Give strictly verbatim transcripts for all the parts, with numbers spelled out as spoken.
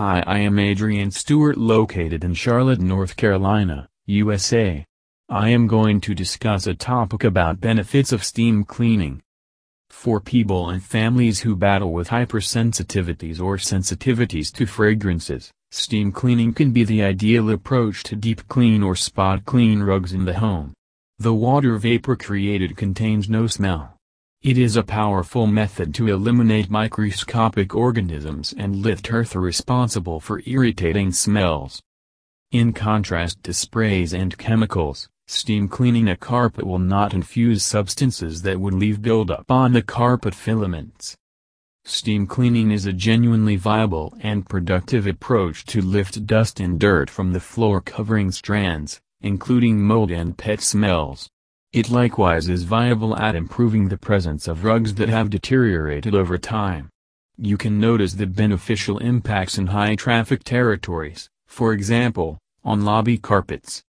Hi, I am Adrian Stewart, located in Charlotte, North Carolina, U S A. I am going to discuss a topic about benefits of steam cleaning. For people and families who battle with hypersensitivities or sensitivities to fragrances, steam cleaning can be the ideal approach to deep clean or spot clean rugs in the home. The water vapor created contains no smell. It is a powerful method to eliminate microscopic organisms and lift earth responsible for irritating smells. In contrast to sprays and chemicals, steam cleaning a carpet will not infuse substances that would leave buildup on the carpet filaments. Steam cleaning is a genuinely viable and productive approach to lift dust and dirt from the floor covering strands, including mold and pet smells. It likewise is viable at improving the presence of rugs that have deteriorated over time. You can notice the beneficial impacts in high-traffic territories, for example, on lobby carpets.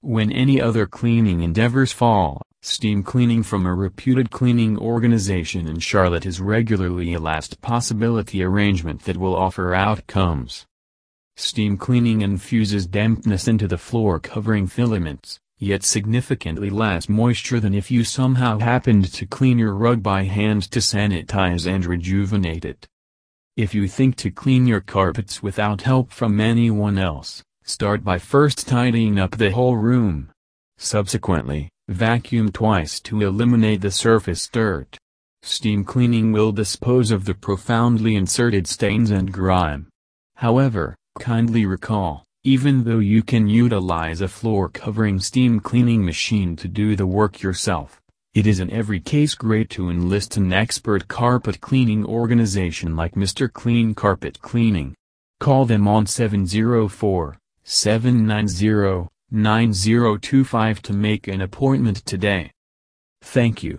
When any other cleaning endeavors fall, steam cleaning from a reputed cleaning organization in Charlotte is regularly a last possibility arrangement that will offer outcomes. Steam cleaning infuses dampness into the floor covering filaments, yet significantly less moisture than if you somehow happened to clean your rug by hand to sanitize and rejuvenate it. If you think to clean your carpets without help from anyone else, start by first tidying up the whole room. Subsequently, vacuum twice to eliminate the surface dirt. Steam cleaning will dispose of the profoundly inserted stains and grime. However, kindly recall, even though you can utilize a floor covering steam cleaning machine to do the work yourself, it is in every case great to enlist an expert carpet cleaning organization like Mister Clean Carpet Cleaning. Call them on seven zero four, seven nine zero, nine zero two five to make an appointment today. Thank you.